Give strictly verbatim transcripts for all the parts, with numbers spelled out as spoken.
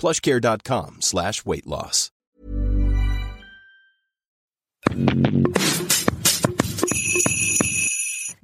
plushcare.com slash weight loss.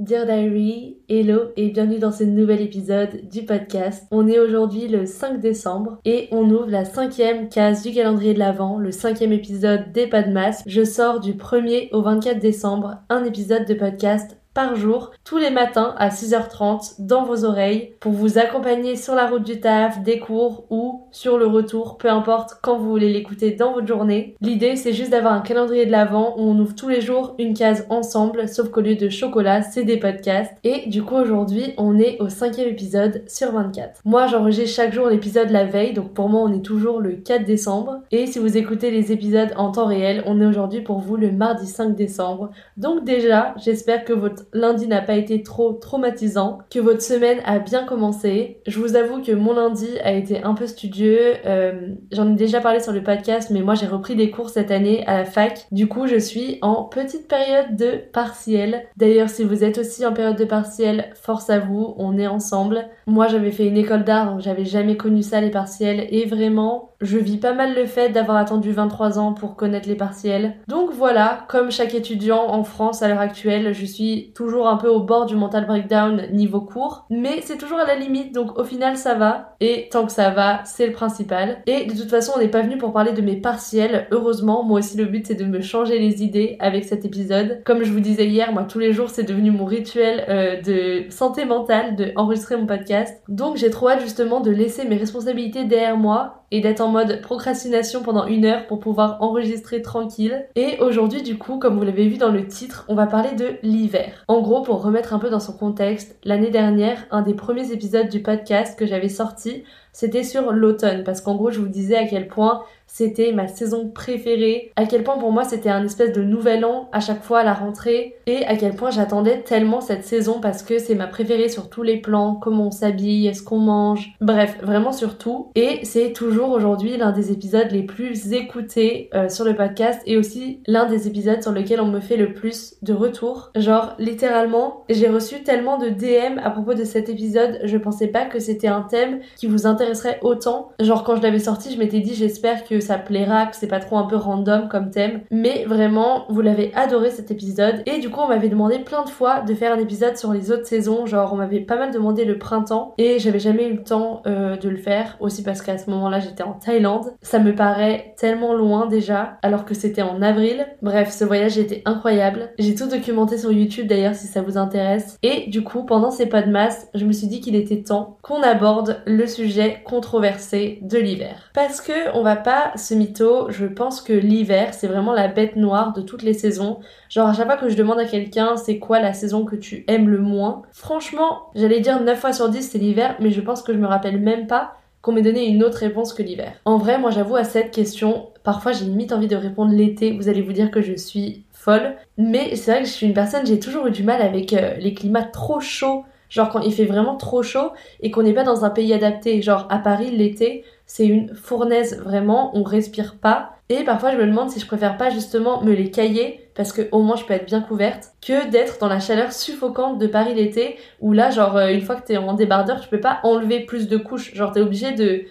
Dear Diary, hello et bienvenue dans ce nouvel épisode du podcast. On est aujourd'hui le cinq décembre et on ouvre la cinquième case du calendrier de l'Avent, le cinquième épisode des Pas de Masse. Je sors du premier au vingt-quatre décembre un épisode de podcast par jour, tous les matins à six heures trente dans vos oreilles pour vous accompagner sur la route du taf, des cours ou sur le retour, peu importe quand vous voulez l'écouter dans votre journée. L'idée c'est juste d'avoir un calendrier de l'Avent où on ouvre tous les jours une case ensemble, sauf qu'au lieu de chocolat c'est des podcasts. Et du coup aujourd'hui on est au cinquième épisode sur vingt-quatre. Moi j'enregistre chaque jour l'épisode la veille, donc pour moi on est toujours le quatre décembre. Et si vous écoutez les épisodes en temps réel, on est aujourd'hui pour vous le mardi cinq décembre. Donc déjà j'espère que votre lundi n'a pas été trop traumatisant, que votre semaine a bien commencé. Je vous avoue que mon lundi a été un peu studieux, euh, j'en ai déjà parlé sur le podcast, mais moi j'ai repris des cours cette année à la fac, du coup je suis en petite période de partiel. D'ailleurs si vous êtes aussi en période de partiel, force à vous, on est ensemble. Moi j'avais fait une école d'art, donc j'avais jamais connu ça les partiels, et vraiment je vis pas mal le fait d'avoir attendu vingt-trois ans pour connaître les partiels. Donc voilà, comme chaque étudiant en France à l'heure actuelle, je suis toujours un peu au bord du mental breakdown niveau cours, mais c'est toujours à la limite, donc au final ça va, et tant que ça va, c'est le principal. Et de toute façon, on n'est pas venu pour parler de mes partiels, heureusement. Moi aussi le but c'est de me changer les idées avec cet épisode. Comme je vous disais hier, moi tous les jours c'est devenu mon rituel euh, de santé mentale, de enregistrer mon podcast. Donc j'ai trop hâte justement de laisser mes responsabilités derrière moi, et d'être en mode procrastination pendant une heure pour pouvoir enregistrer tranquille. Et aujourd'hui du coup, comme vous l'avez vu dans le titre, on va parler de l'hiver. En gros, pour remettre un peu dans son contexte, l'année dernière, un des premiers épisodes du podcast que j'avais sorti, c'était sur l'automne, parce qu'en gros je vous disais à quel point c'était ma saison préférée, à quel point pour moi c'était un espèce de nouvel an à chaque fois à la rentrée, et à quel point j'attendais tellement cette saison parce que c'est ma préférée sur tous les plans, comment on s'habille, est-ce qu'on mange, bref, vraiment sur tout. Et c'est toujours aujourd'hui l'un des épisodes les plus écoutés euh, sur le podcast, et aussi l'un des épisodes sur lequel on me fait le plus de retours. Genre littéralement, j'ai reçu tellement de D M à propos de cet épisode, je pensais pas que c'était un thème qui vous intéresserait autant. Genre quand je l'avais sorti, je m'étais dit j'espère que que ça plaira, que c'est pas trop un peu random comme thème, mais vraiment vous l'avez adoré cet épisode. Et du coup on m'avait demandé plein de fois de faire un épisode sur les autres saisons, genre on m'avait pas mal demandé le printemps et j'avais jamais eu le temps euh, de le faire, aussi parce qu'à ce moment là j'étais en Thaïlande, ça me paraît tellement loin déjà alors que c'était en avril. Bref, ce voyage était incroyable, j'ai tout documenté sur YouTube d'ailleurs si ça vous intéresse. Et du coup pendant ces Pas de Masse, je me suis dit qu'il était temps qu'on aborde le sujet controversé de l'hiver, parce que on va pas ce mytho, je pense que l'hiver c'est vraiment la bête noire de toutes les saisons. Genre à chaque fois que je demande à quelqu'un c'est quoi la saison que tu aimes le moins, franchement j'allais dire neuf fois sur dix c'est l'hiver, mais je pense que je me rappelle même pas qu'on m'ait donné une autre réponse que l'hiver. En vrai moi j'avoue à cette question parfois j'ai limite envie de répondre l'été, vous allez vous dire que je suis folle, mais c'est vrai que je suis une personne, j'ai toujours eu du mal avec euh, les climats trop chauds, genre quand il fait vraiment trop chaud et qu'on n'est pas dans un pays adapté. Genre à Paris l'été c'est une fournaise vraiment, on respire pas. Et parfois je me demande si je préfère pas justement me les cailler parce que au moins je peux être bien couverte que d'être dans la chaleur suffocante de Paris l'été où là genre une fois que t'es en débardeur tu peux pas enlever plus de couches, genre t'es obligé de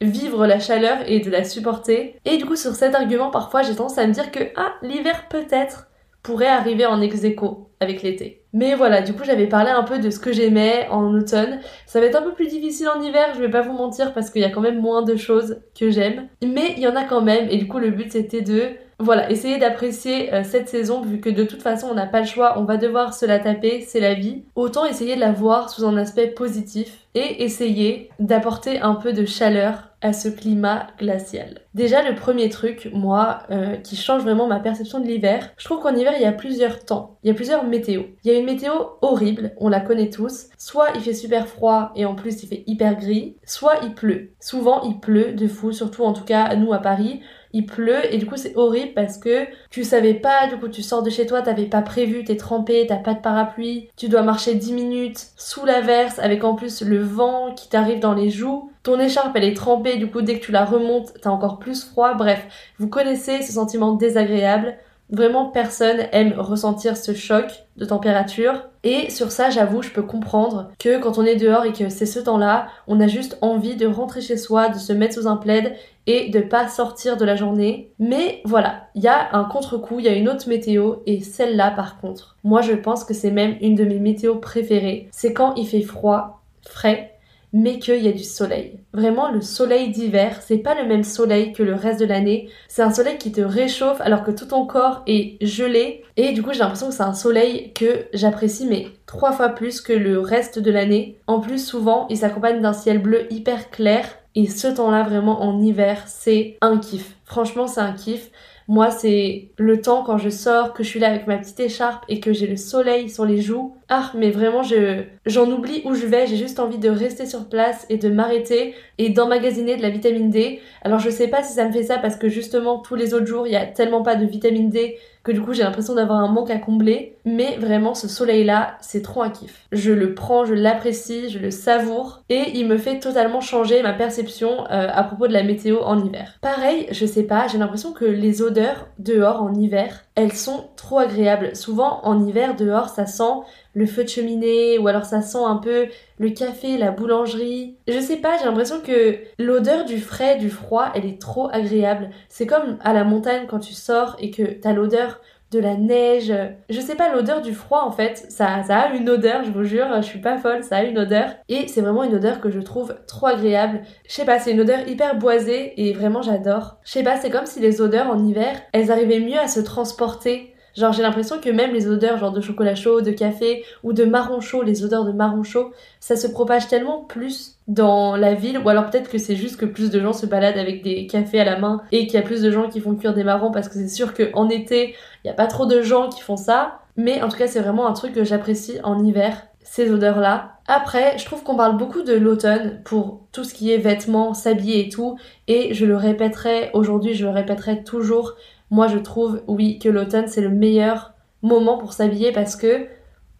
vivre la chaleur et de la supporter. Et du coup sur cet argument parfois j'ai tendance à me dire que ah l'hiver peut-être pourrait arriver en ex-aequo avec l'été. Mais voilà, du coup j'avais parlé un peu de ce que j'aimais en automne. Ça va être un peu plus difficile en hiver, je vais pas vous mentir, parce qu'il y a quand même moins de choses que j'aime. Mais il y en a quand même, et du coup le but c'était de voilà, essayer d'apprécier euh, cette saison, vu que de toute façon on n'a pas le choix, on va devoir se la taper, c'est la vie. Autant essayer de la voir sous un aspect positif, et essayer d'apporter un peu de chaleur à ce climat glacial. Déjà le premier truc, moi, euh, qui change vraiment ma perception de l'hiver, je trouve qu'en hiver il y a plusieurs temps, il y a plusieurs météos. Il y a une météo horrible, on la connaît tous, soit il fait super froid et en plus il fait hyper gris, soit il pleut. Souvent il pleut de fou, surtout en tout cas nous à Paris, il pleut et du coup c'est horrible parce que tu savais pas, du coup tu sors de chez toi, t'avais pas prévu, t'es trempé, t'as pas de parapluie, tu dois marcher dix minutes sous la verse avec en plus le vent qui t'arrive dans les joues. Ton écharpe elle est trempée, du coup dès que tu la remontes t'as encore plus froid, bref, vous connaissez ce sentiment désagréable, vraiment personne aime ressentir ce choc de température et sur ça j'avoue je peux comprendre que quand on est dehors et que c'est ce temps-là, on a juste envie de rentrer chez soi, de se mettre sous un plaid et de pas sortir de la journée. Mais voilà, il y a un contre-coup, il y a une autre météo et celle-là par contre, moi je pense que c'est même une de mes météos préférées, c'est quand il fait froid, frais, mais qu'il y a du soleil. Vraiment, le soleil d'hiver, c'est pas le même soleil que le reste de l'année. C'est un soleil qui te réchauffe alors que tout ton corps est gelé. Et du coup, j'ai l'impression que c'est un soleil que j'apprécie, mais trois fois plus que le reste de l'année. En plus, souvent, il s'accompagne d'un ciel bleu hyper clair. Et ce temps-là, vraiment, en hiver, c'est un kiff. Franchement, c'est un kiff. Moi, c'est le temps quand je sors, que je suis là avec ma petite écharpe et que j'ai le soleil sur les joues. Ah, mais vraiment, je j'en oublie où je vais. J'ai juste envie de rester sur place et de m'arrêter et d'emmagasiner de la vitamine D. Alors, je sais pas si ça me fait ça parce que justement, tous les autres jours, il y a tellement pas de vitamine D que du coup, j'ai l'impression d'avoir un manque à combler. Mais vraiment, ce soleil-là, c'est trop un kiff. Je le prends, je l'apprécie, je le savoure et il me fait totalement changer ma perception euh, à propos de la météo en hiver. Pareil, je sais pas, j'ai l'impression que les odeurs dehors en hiver, elles sont trop agréables. Souvent en hiver dehors ça sent le feu de cheminée ou alors ça sent un peu le café, la boulangerie. Je sais pas, j'ai l'impression que l'odeur du frais, du froid, elle est trop agréable. C'est comme à la montagne quand tu sors et que t'as l'odeur de la neige. Je sais pas, l'odeur du froid en fait, ça, ça a une odeur, je vous jure, je suis pas folle, ça a une odeur. Et c'est vraiment une odeur que je trouve trop agréable. Je sais pas, c'est une odeur hyper boisée et vraiment j'adore. Je sais pas, c'est comme si les odeurs en hiver, elles arrivaient mieux à se transporter. Genre j'ai l'impression que même les odeurs genre de chocolat chaud, de café ou de marron chaud, les odeurs de marron chaud, ça se propage tellement plus dans la ville, ou alors peut-être que c'est juste que plus de gens se baladent avec des cafés à la main et qu'il y a plus de gens qui font cuire des marrons parce que c'est sûr qu'en été, il n'y a pas trop de gens qui font ça. Mais en tout cas, c'est vraiment un truc que j'apprécie en hiver, ces odeurs-là. Après, je trouve qu'on parle beaucoup de l'automne pour tout ce qui est vêtements, s'habiller et tout. Et je le répéterai aujourd'hui, je le répéterai toujours. Moi, je trouve, oui, que l'automne, c'est le meilleur moment pour s'habiller parce que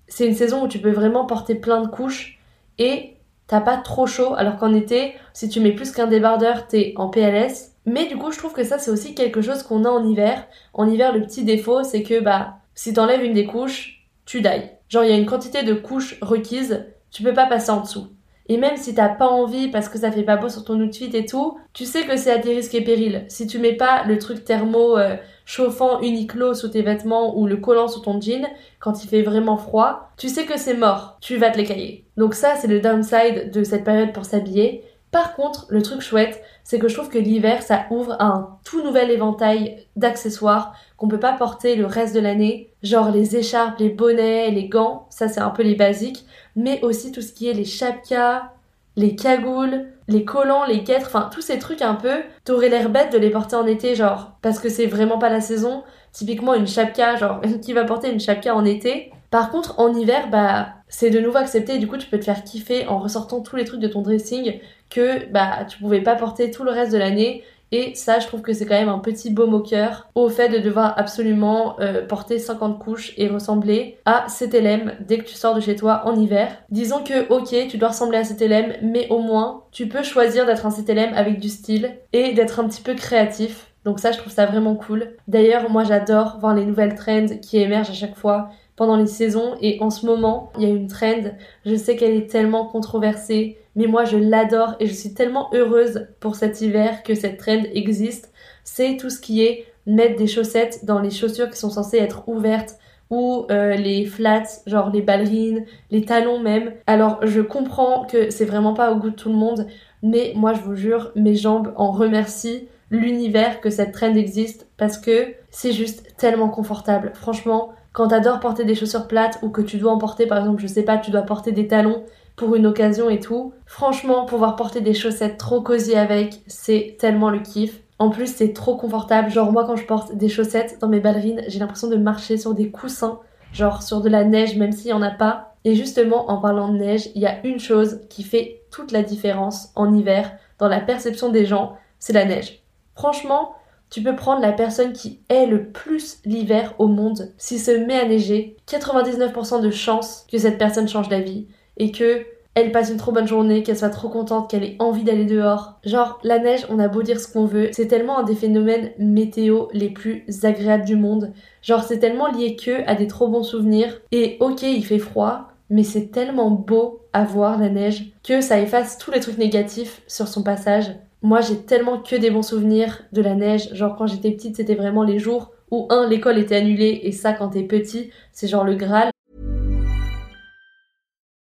c'est une saison où tu peux vraiment porter plein de couches et t'as pas trop chaud. Alors qu'en été, si tu mets plus qu'un débardeur, t'es en P L S. Mais du coup, je trouve que ça, c'est aussi quelque chose qu'on a en hiver. En hiver, le petit défaut, c'est que bah si t'enlèves une des couches, tu dailles. Genre, il y a une quantité de couches requises, tu peux pas passer en dessous. Et même si t'as pas envie parce que ça fait pas beau sur ton outfit et tout, tu sais que c'est à tes risques et périls. Si tu mets pas le truc thermo euh, chauffant Uniqlo sous tes vêtements ou le collant sous ton jean, quand il fait vraiment froid, tu sais que c'est mort, tu vas te l'écailler. Donc ça, c'est le downside de cette période pour s'habiller. Par contre, le truc chouette, c'est que je trouve que l'hiver, ça ouvre à un tout nouvel éventail d'accessoires qu'on peut pas porter le reste de l'année. Genre les écharpes, les bonnets, les gants, ça c'est un peu les basiques. Mais aussi tout ce qui est les chapkas, les cagoules, les collants, les guêtres, enfin tous ces trucs un peu, t'aurais l'air bête de les porter en été, genre, parce que c'est vraiment pas la saison. Typiquement une chapka, genre, qui va porter une chapka en été. Par contre, en hiver, bah, c'est de nouveau accepté. Du coup, tu peux te faire kiffer en ressortant tous les trucs de ton dressing que bah tu pouvais pas porter tout le reste de l'année Et ça, je trouve que c'est quand même un petit baume au cœur au fait de devoir absolument euh, porter cinquante couches et ressembler à Cétélem dès que tu sors de chez toi en hiver. Disons que, ok, tu dois ressembler à Cétélem, mais au moins, tu peux choisir d'être un Cétélem avec du style et d'être un petit peu créatif. Donc ça, je trouve ça vraiment cool. D'ailleurs, moi, j'adore voir les nouvelles trends qui émergent à chaque fois pendant les saisons. Et en ce moment, il y a une trend, je sais qu'elle est tellement controversée, mais moi je l'adore et je suis tellement heureuse pour cet hiver que cette trend existe. C'est tout ce qui est mettre des chaussettes dans les chaussures qui sont censées être ouvertes ou euh, les flats, genre les ballerines, les talons même. Alors je comprends que c'est vraiment pas au goût de tout le monde, mais moi je vous jure, mes jambes en remercient l'univers que cette trend existe parce que c'est juste tellement confortable. Franchement, quand t'adores porter des chaussures plates ou que tu dois en porter, par exemple, je sais pas, tu dois porter des talons pour une occasion et tout, franchement, pouvoir porter des chaussettes trop cosy avec, c'est tellement le kiff. En plus, c'est trop confortable. Genre moi, quand je porte des chaussettes dans mes ballerines, j'ai l'impression de marcher sur des coussins, genre sur de la neige, même s'il y en a pas. Et justement, en parlant de neige, il y a une chose qui fait toute la différence en hiver dans la perception des gens, c'est la neige. Franchement, tu peux prendre la personne qui hait le plus l'hiver au monde. S'il se met à neiger, quatre-vingt-dix-neuf pour cent de chances que cette personne change d'avis et que elle passe une trop bonne journée, qu'elle soit trop contente, qu'elle ait envie d'aller dehors. Genre, la neige, on a beau dire ce qu'on veut, c'est tellement un des phénomènes météo les plus agréables du monde. Genre, c'est tellement lié que à des trop bons souvenirs. Et ok, il fait froid, mais c'est tellement beau à voir la neige que ça efface tous les trucs négatifs sur son passage. Moi, j'ai tellement que des bons souvenirs de la neige. Genre, quand j'étais petite, c'était vraiment les jours où, un, l'école était annulée. Et ça, quand t'es petit, c'est genre le Graal.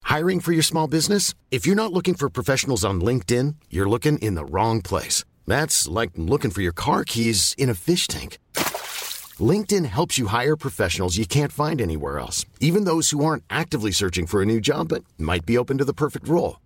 Hiring for your small business? If you're not looking for professionals on LinkedIn, you're looking in the wrong place. That's like looking for your car keys in a fish tank. LinkedIn helps you hire professionals you can't find anywhere else, even those who aren't actively searching for a new job but might be open to the perfect role.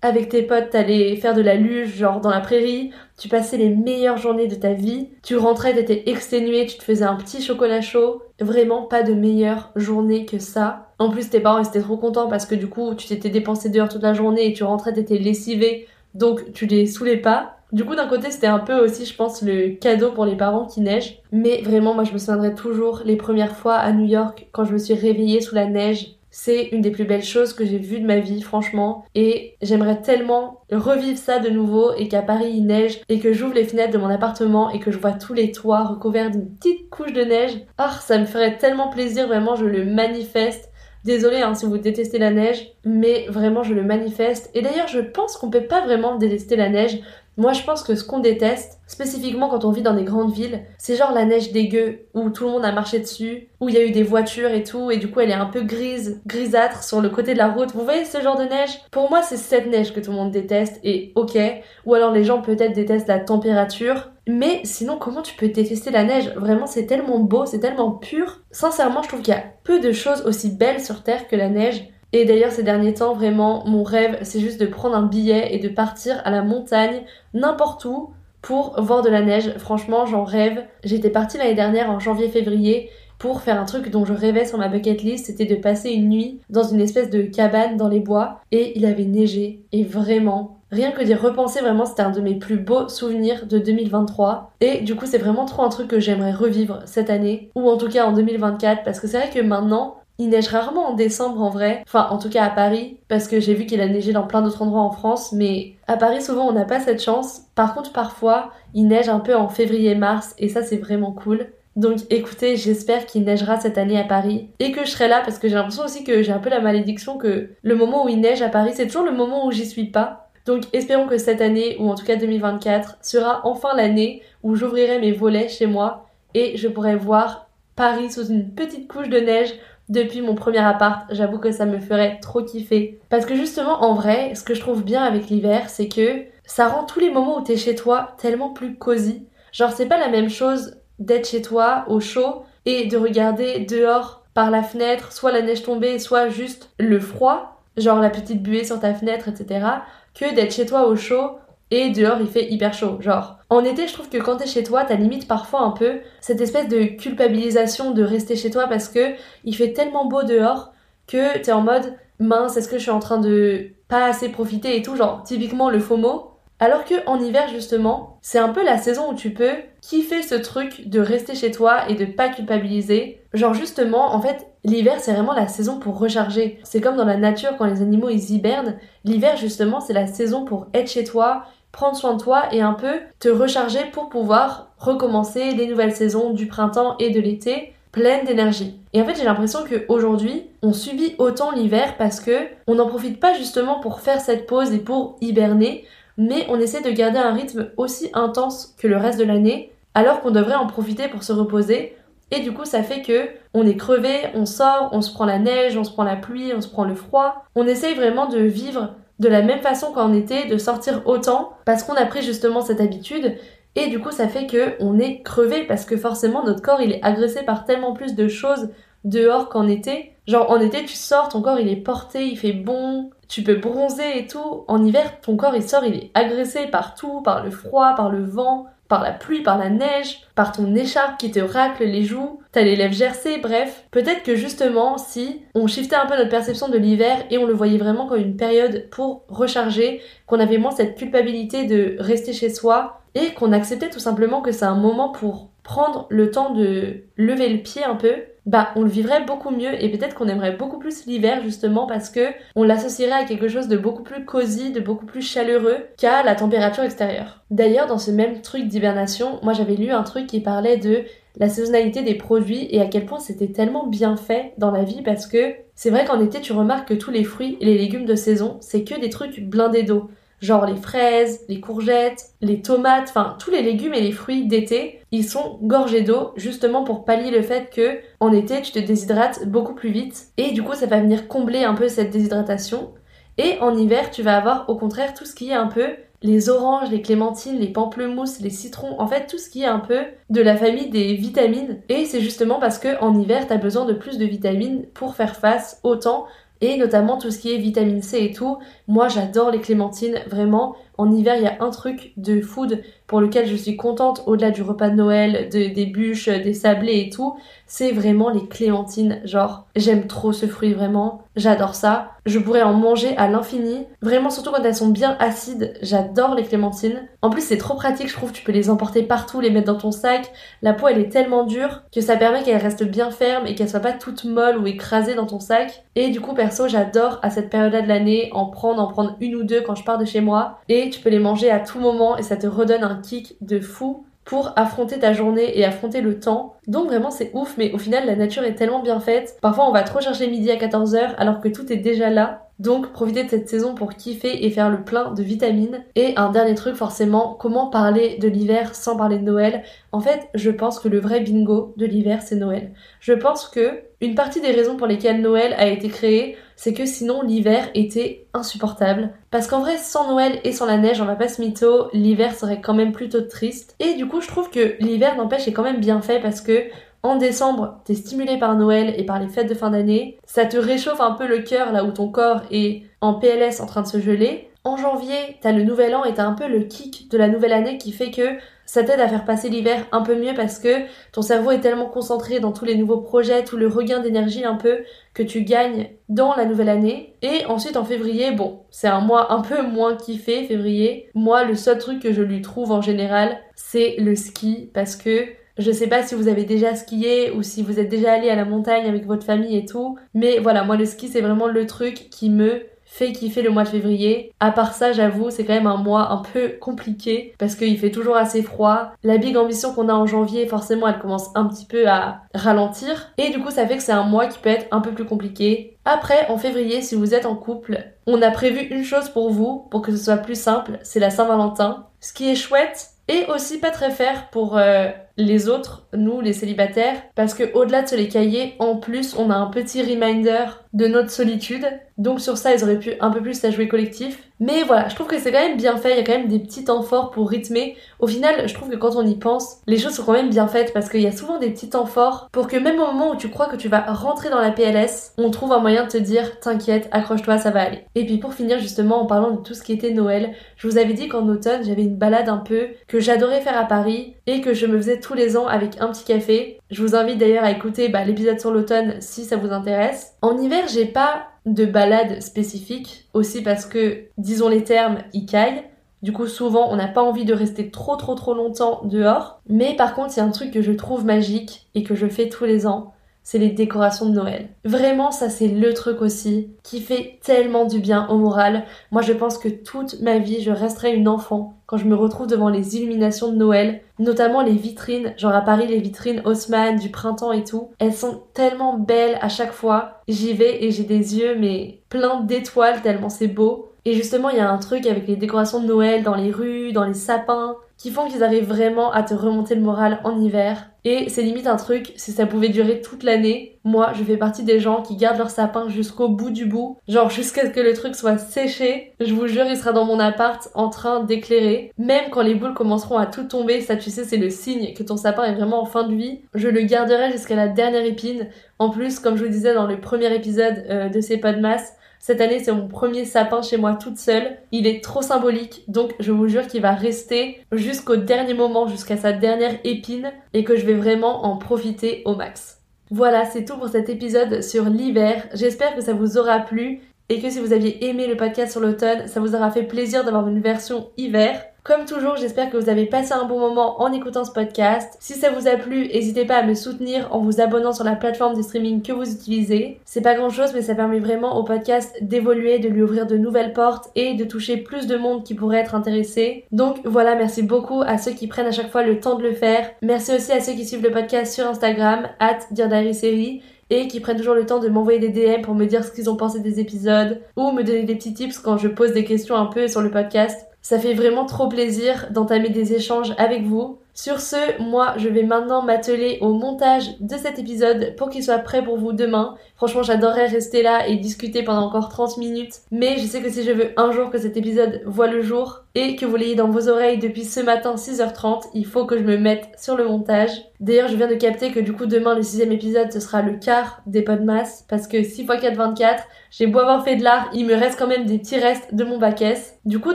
avec tes potes, t'allais faire de la luge, genre dans la prairie. Tu passais les meilleures journées de ta vie. Tu rentrais, t'étais exténué, tu te faisais un petit chocolat chaud. Vraiment pas de meilleure journée que ça. En plus, tes parents ils étaient trop contents parce que du coup, tu t'étais dépensé dehors toute la journée et tu rentrais, t'étais lessivé. Donc, tu les saoulais pas. Du coup, d'un côté, c'était un peu aussi, je pense, le cadeau pour les parents qui neigent. Mais vraiment, moi, je me souviendrai toujours les premières fois à New York quand je me suis réveillée sous la neige. C'est une des plus belles choses que j'ai vues de ma vie, franchement. Et j'aimerais tellement revivre ça de nouveau et qu'à Paris, il neige et que j'ouvre les fenêtres de mon appartement et que je vois tous les toits recouverts d'une petite couche de neige. Ah, oh, ça me ferait tellement plaisir, vraiment, je le manifeste. Désolée hein, si vous détestez la neige, mais vraiment, je le manifeste. Et d'ailleurs, je pense qu'on peut pas vraiment détester la neige. Moi, je pense que ce qu'on déteste, spécifiquement quand on vit dans des grandes villes, c'est genre la neige dégueu, où tout le monde a marché dessus, où il y a eu des voitures et tout, et du coup elle est un peu grise, grisâtre sur le côté de la route. Vous voyez ce genre de neige? Pour moi, c'est cette neige que tout le monde déteste, et ok. Ou alors les gens peut-être détestent la température. Mais sinon, comment tu peux détester la neige? Vraiment, c'est tellement beau, c'est tellement pur. Sincèrement, je trouve qu'il y a peu de choses aussi belles sur Terre que la neige. Et d'ailleurs, ces derniers temps, vraiment, mon rêve, c'est juste de prendre un billet et de partir à la montagne, n'importe où, pour voir de la neige. Franchement, j'en rêve. J'étais partie l'année dernière, en janvier-février, pour faire un truc dont je rêvais sur ma bucket list, c'était de passer une nuit dans une espèce de cabane dans les bois, et il avait neigé. Et vraiment, rien que d'y repenser, vraiment, c'était un de mes plus beaux souvenirs de deux mille vingt-trois. Et du coup, c'est vraiment trop un truc que j'aimerais revivre cette année, ou en tout cas en deux mille vingt-quatre, parce que c'est vrai que maintenant, il neige rarement en décembre en vrai, enfin en tout cas à Paris, parce que j'ai vu qu'il a neigé dans plein d'autres endroits en France, mais à Paris souvent on n'a pas cette chance. Par contre parfois, il neige un peu en février-mars et ça c'est vraiment cool. Donc écoutez, j'espère qu'il neigera cette année à Paris et que je serai là parce que j'ai l'impression aussi que j'ai un peu la malédiction que le moment où il neige à Paris c'est toujours le moment où j'y suis pas. Donc espérons que cette année, ou en tout cas deux mille vingt-quatre, sera enfin l'année où j'ouvrirai mes volets chez moi et je pourrai voir Paris sous une petite couche de neige depuis mon premier appart. J'avoue que ça me ferait trop kiffer. Parce que justement, en vrai, ce que je trouve bien avec l'hiver, c'est que ça rend tous les moments où t'es chez toi tellement plus cosy. Genre, c'est pas la même chose d'être chez toi, au chaud, et de regarder dehors par la fenêtre, soit la neige tombée, soit juste le froid, genre la petite buée sur ta fenêtre, et cetera, que d'être chez toi au chaud et dehors il fait hyper chaud. Genre, en été, je trouve que quand t'es chez toi, t'as limite parfois un peu cette espèce de culpabilisation de rester chez toi parce que il fait tellement beau dehors que t'es en mode mince, est-ce que je suis en train de pas assez profiter et tout, genre typiquement le FOMO. Alors que en hiver justement, c'est un peu la saison où tu peux kiffer ce truc de rester chez toi et de pas culpabiliser. Genre justement, en fait, l'hiver c'est vraiment la saison pour recharger. C'est comme dans la nature quand les animaux ils hibernent, l'hiver justement c'est la saison pour être chez toi, prendre soin de toi et un peu te recharger pour pouvoir recommencer les nouvelles saisons du printemps et de l'été pleines d'énergie. Et en fait j'ai l'impression qu'aujourd'hui on subit autant l'hiver parce que on n'en profite pas justement pour faire cette pause et pour hiberner, mais on essaie de garder un rythme aussi intense que le reste de l'année, alors qu'on devrait en profiter pour se reposer. Et du coup, ça fait que on est crevé, on sort, on se prend la neige, on se prend la pluie, on se prend le froid. On essaye vraiment de vivre de la même façon qu'en été, de sortir autant, parce qu'on a pris justement cette habitude. Et du coup, ça fait que on est crevé, parce que forcément, notre corps, il est agressé par tellement plus de choses dehors qu'en été. Genre, en été, tu sors, ton corps, il est porté, il fait bon, tu peux bronzer et tout. En hiver, ton corps, il sort, il est agressé par tout, par le froid, par le vent, par la pluie, par la neige, par ton écharpe qui te racle les joues, t'as les lèvres gercées, bref. Peut-être que justement, si on shiftait un peu notre perception de l'hiver et on le voyait vraiment comme une période pour recharger, qu'on avait moins cette culpabilité de rester chez soi et qu'on acceptait tout simplement que c'est un moment pour prendre le temps de lever le pied un peu, bah on le vivrait beaucoup mieux et peut-être qu'on aimerait beaucoup plus l'hiver justement parce que on l'associerait à quelque chose de beaucoup plus cosy, de beaucoup plus chaleureux qu'à la température extérieure. D'ailleurs, dans ce même truc d'hibernation, moi j'avais lu un truc qui parlait de la saisonnalité des produits et à quel point c'était tellement bien fait dans la vie parce que c'est vrai qu'en été tu remarques que tous les fruits et les légumes de saison, c'est que des trucs blindés d'eau. Genre les fraises, les courgettes, les tomates, enfin tous les légumes et les fruits d'été, ils sont gorgés d'eau justement pour pallier le fait que en été tu te déshydrates beaucoup plus vite et du coup ça va venir combler un peu cette déshydratation. Et en hiver tu vas avoir au contraire tout ce qui est un peu les oranges, les clémentines, les pamplemousses, les citrons, en fait tout ce qui est un peu de la famille des vitamines. Et c'est justement parce que en hiver t'as besoin de plus de vitamines pour faire face au temps. Et notamment tout ce qui est vitamine C et tout. Moi j'adore les clémentines, vraiment. En hiver il y a un truc de food pour lequel je suis contente, au-delà du repas de Noël, de, des bûches, des sablés et tout. C'est vraiment les clémentines, genre j'aime trop ce fruit vraiment, j'adore ça. Je pourrais en manger à l'infini, vraiment surtout quand elles sont bien acides, j'adore les clémentines. En plus c'est trop pratique je trouve, tu peux les emporter partout, les mettre dans ton sac. La peau elle est tellement dure que ça permet qu'elle reste bien ferme et qu'elle soit pas toute molle ou écrasée dans ton sac. Et du coup perso j'adore à cette période-là de l'année en prendre, en prendre une ou deux quand je pars de chez moi. Et tu peux les manger à tout moment et ça te redonne un kick de fou pour affronter ta journée et affronter le temps. Donc vraiment c'est ouf, mais au final la nature est tellement bien faite. Parfois on va trop chercher midi à quatorze heures alors que tout est déjà là. Donc profitez de cette saison pour kiffer et faire le plein de vitamines. Et un dernier truc forcément, comment parler de l'hiver sans parler de Noël? En fait, je pense que le vrai bingo de l'hiver c'est Noël. Je pense que une partie des raisons pour lesquelles Noël a été créé, c'est que sinon l'hiver était insupportable. Parce qu'en vrai, sans Noël et sans la neige, on va pas se mytho, l'hiver serait quand même plutôt triste. Et du coup, je trouve que l'hiver n'empêche est quand même bien fait parce que en décembre, t'es stimulé par Noël et par les fêtes de fin d'année. Ça te réchauffe un peu le cœur là où ton corps est en P L S en train de se geler. En janvier, t'as le nouvel an et t'as un peu le kick de la nouvelle année qui fait que ça t'aide à faire passer l'hiver un peu mieux parce que ton cerveau est tellement concentré dans tous les nouveaux projets, tout le regain d'énergie un peu que tu gagnes dans la nouvelle année. Et ensuite en février, bon, c'est un mois un peu moins kiffé, février. Moi, le seul truc que je lui trouve en général, c'est le ski parce que je sais pas si vous avez déjà skié ou si vous êtes déjà allé à la montagne avec votre famille et tout, mais voilà, moi le ski c'est vraiment le truc qui me fait kiffer le mois de février. À part ça, j'avoue, c'est quand même un mois un peu compliqué parce qu'il fait toujours assez froid. La big ambition qu'on a en janvier, forcément, elle commence un petit peu à ralentir. Et du coup, ça fait que c'est un mois qui peut être un peu plus compliqué. Après, en février, si vous êtes en couple, on a prévu une chose pour vous, pour que ce soit plus simple, c'est la Saint-Valentin. Ce qui est chouette et aussi pas très fair pour euh, les autres, nous, les célibataires, parce que au-delà de se les cahier, en plus, on a un petit reminder de notre solitude. Donc sur ça, ils auraient pu un peu plus à jouer collectif. Mais voilà, je trouve que c'est quand même bien fait, il y a quand même des petits temps forts pour rythmer. Au final, je trouve que quand on y pense, les choses sont quand même bien faites parce qu'il y a souvent des petits temps forts pour que même au moment où tu crois que tu vas rentrer dans la P L S, on trouve un moyen de te dire « t'inquiète, accroche-toi, ça va aller ». Et puis pour finir justement, en parlant de tout ce qui était Noël, je vous avais dit qu'en automne, j'avais une balade un peu que j'adorais faire à Paris et que je me faisais tous les ans avec un petit café. Je vous invite d'ailleurs à écouter bah, l'épisode sur l'automne si ça vous intéresse. En hiver, j'ai pas de balade spécifique, aussi parce que, disons les termes, il caille. Du coup, souvent, on n'a pas envie de rester trop trop trop longtemps dehors. Mais par contre, il y a un truc que je trouve magique et que je fais tous les ans, c'est les décorations de Noël. Vraiment, ça c'est le truc aussi qui fait tellement du bien au moral. Moi, je pense que toute ma vie, je resterai une enfant quand je me retrouve devant les illuminations de Noël, notamment les vitrines, genre à Paris, les vitrines Haussmann du printemps et tout. Elles sont tellement belles à chaque fois. J'y vais et j'ai des yeux mais pleins d'étoiles tellement c'est beau. Et justement, il y a un truc avec les décorations de Noël dans les rues, dans les sapins, qui font qu'ils arrivent vraiment à te remonter le moral en hiver. Et c'est limite un truc, si ça pouvait durer toute l'année, moi je fais partie des gens qui gardent leur sapin jusqu'au bout du bout, genre jusqu'à ce que le truc soit séché. Je vous jure, il sera dans mon appart en train d'éclairer. Même quand les boules commenceront à tout tomber, ça tu sais, c'est le signe que ton sapin est vraiment en fin de vie. Je le garderai jusqu'à la dernière épine. En plus, comme je vous disais dans le premier épisode euh, de ces Pas de Masse, cette année, c'est mon premier sapin chez moi toute seule. Il est trop symbolique, donc je vous jure qu'il va rester jusqu'au dernier moment, jusqu'à sa dernière épine, et que je vais vraiment en profiter au max. Voilà, c'est tout pour cet épisode sur l'hiver. J'espère que ça vous aura plu, et que si vous aviez aimé le podcast sur l'automne, ça vous aura fait plaisir d'avoir une version hiver. Comme toujours, j'espère que vous avez passé un bon moment en écoutant ce podcast. Si ça vous a plu, n'hésitez pas à me soutenir en vous abonnant sur la plateforme de streaming que vous utilisez. C'est pas grand chose, mais ça permet vraiment au podcast d'évoluer, de lui ouvrir de nouvelles portes et de toucher plus de monde qui pourrait être intéressé. Donc voilà, merci beaucoup à ceux qui prennent à chaque fois le temps de le faire. Merci aussi à ceux qui suivent le podcast sur Instagram, arobase Dear Diary Série, et qui prennent toujours le temps de m'envoyer des D M pour me dire ce qu'ils ont pensé des épisodes ou me donner des petits tips quand je pose des questions un peu sur le podcast. Ça fait vraiment trop plaisir d'entamer des échanges avec vous. Sur ce, moi, je vais maintenant m'atteler au montage de cet épisode pour qu'il soit prêt pour vous demain. Franchement, j'adorerais rester là et discuter pendant encore trente minutes. Mais je sais que si je veux un jour que cet épisode voit le jour et que vous l'ayez dans vos oreilles depuis ce matin six heures trente, il faut que je me mette sur le montage. D'ailleurs, je viens de capter que du coup, demain, le sixième épisode, ce sera le quart des Pas de Masse. Parce que six fois quatre, vingt-quatre, j'ai beau avoir fait de l'art, il me reste quand même des petits restes de mon bac-S. Du coup,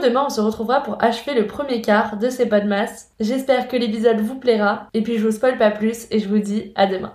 demain, on se retrouvera pour achever le premier quart de ces Pas de Masse. J'espère que l'épisode vous plaira. Et puis, je vous spoil pas plus et je vous dis à demain.